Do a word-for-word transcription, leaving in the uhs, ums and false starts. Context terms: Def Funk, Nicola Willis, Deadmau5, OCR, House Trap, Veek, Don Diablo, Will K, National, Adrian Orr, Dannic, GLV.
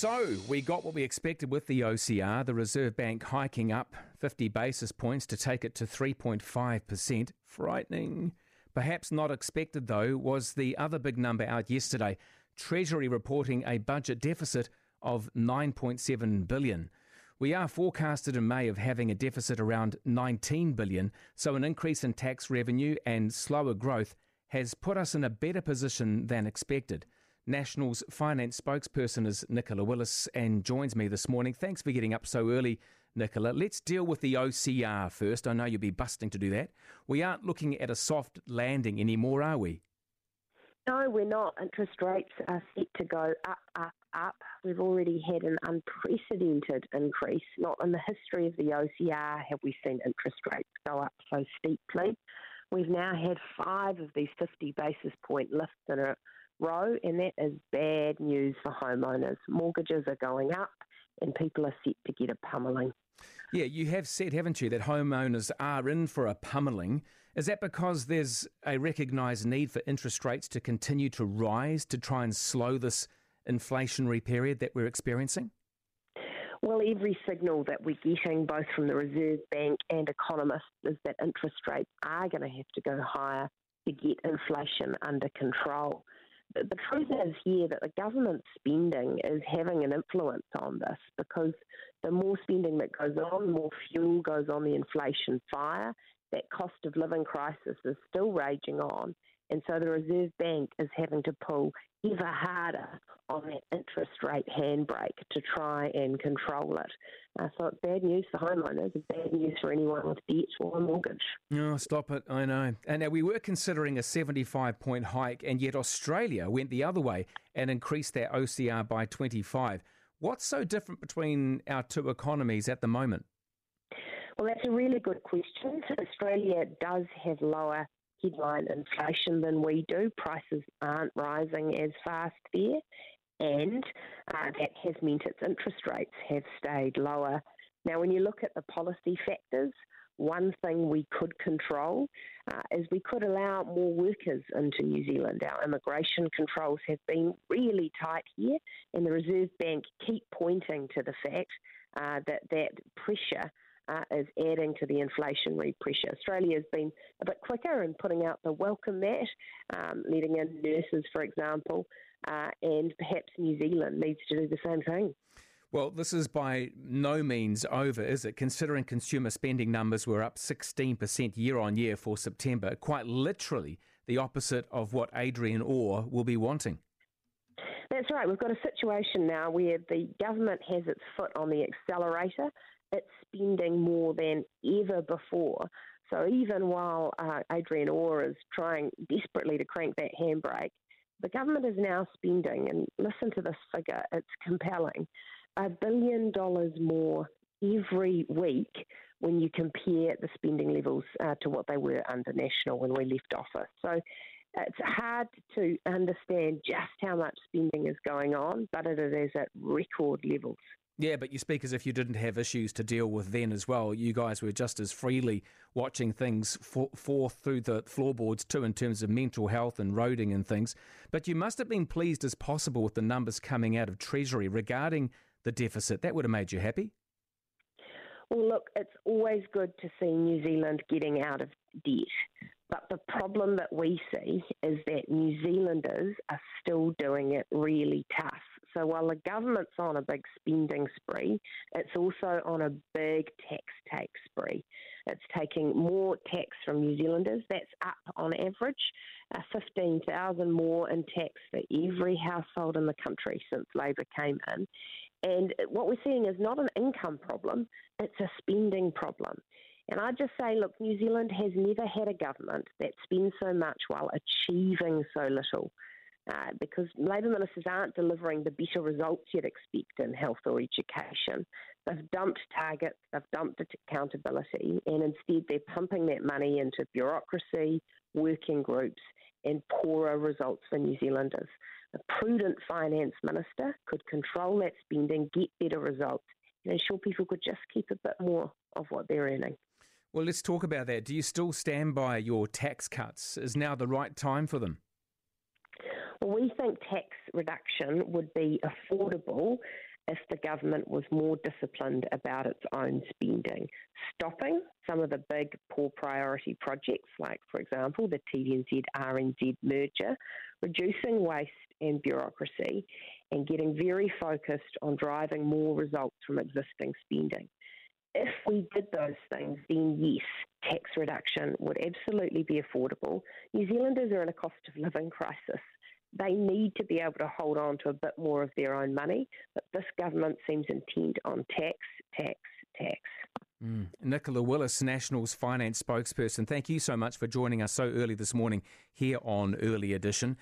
So we got what we expected with the O C R, the Reserve Bank hiking up fifty basis points to take it to three point five percent. Frightening. Perhaps not expected, though, was the other big number out yesterday, Treasury reporting a budget deficit of nine point seven billion dollars. We are forecasted in May of having a deficit around nineteen billion dollars, so an increase in tax revenue and slower growth has put us in a better position than expected. National's finance spokesperson is Nicola Willis and joins me this morning. Thanks for getting up so early, Nicola. Let's deal with the O C R first. I know you'll be busting to do that. We aren't looking at a soft landing anymore, are we? No, we're not. Interest rates are set to go up, up, up. We've already had an unprecedented increase. Not in the history of the O C R have we seen interest rates go up so steeply. We've now had five of these fifty basis point lifts in a row, and that is bad news for homeowners. Mortgages are going up and people are set to get a pummelling. Yeah, you have said, haven't you, that homeowners are in for a pummelling. Is that because there's a recognised need for interest rates to continue to rise to try and slow this inflationary period that we're experiencing? Well, every signal that we're getting, both from the Reserve Bank and economists, is that interest rates are going to have to go higher to get inflation under control. The truth is here that the government spending is having an influence on this, because the more spending that goes on, the more fuel goes on the inflation fire. That cost of living crisis is still raging on, and so the Reserve Bank is having to pull ever harder on that interest rate handbrake to try and control it. Uh, so it's bad news for homeowners, it's bad news for anyone with debt or a mortgage. Oh, stop it, I know. And now we were considering a seventy-five point hike, and yet Australia went the other way and increased their O C R by twenty-five. What's so different between our two economies at the moment? Well, that's a really good question. Australia does have lower headline inflation than we do. Prices aren't rising as fast there, and uh, that has meant its interest rates have stayed lower. Now, when you look at the policy factors, one thing we could control uh, is we could allow more workers into New Zealand. Our immigration controls have been really tight here, and the Reserve Bank keep pointing to the fact uh, that that pressure Uh, is adding to the inflationary pressure. Australia has been a bit quicker in putting out the welcome mat, um, letting in nurses, for example, uh, and perhaps New Zealand needs to do the same thing. Well, this is by no means over, is it? Considering consumer spending numbers were up sixteen percent year on year for September, quite literally the opposite of what Adrian Orr will be wanting. That's right. We've got a situation now where the government has its foot on the accelerator. It's spending more than ever before. So even while uh, Adrian Orr is trying desperately to crank that handbrake, the government is now spending, and listen to this figure, it's compelling, a billion dollars more every week when you compare the spending levels uh, to what they were under National when we left office. So it's hard to understand just how much spending is going on, but it is at record levels. Yeah, but you speak as if you didn't have issues to deal with then as well. You guys were just as freely watching things for, for through the floorboards too, in terms of mental health and roading and things. But you must have been pleased as possible with the numbers coming out of Treasury regarding the deficit. That would have made you happy. Well, look, it's always good to see New Zealand getting out of debt. But the problem that we see is that New Zealanders are still doing it really tough. So while the government's on a big spending spree, it's also on a big tax take spree. It's taking more tax from New Zealanders. That's up on average uh, fifteen thousand dollars more in tax for every household in the country since Labour came in. And what we're seeing is not an income problem, it's a spending problem. And I just say, look, New Zealand has never had a government that spends so much while achieving so little, uh, because Labour ministers aren't delivering the better results you'd expect in health or education. They've dumped targets, they've dumped accountability, and instead they're pumping that money into bureaucracy, working groups, and poorer results for New Zealanders. A prudent finance minister could control that spending, get better results, and ensure people could just keep a bit more of what they're earning. Well, let's talk about that. Do you still stand by your tax cuts? Is now the right time for them? Well, we think tax reduction would be affordable if the government was more disciplined about its own spending, stopping some of the big poor priority projects, like, for example, the T V N Z R N Z merger, reducing waste and bureaucracy, and getting very focused on driving more results from existing spending. If we did those things, then yes, tax reduction would absolutely be affordable. New Zealanders are in a cost of living crisis. They need to be able to hold on to a bit more of their own money, but this government seems intent on tax, tax, tax. Mm. Nicola Willis, National's finance spokesperson, thank you so much for joining us so early this morning here on Early Edition.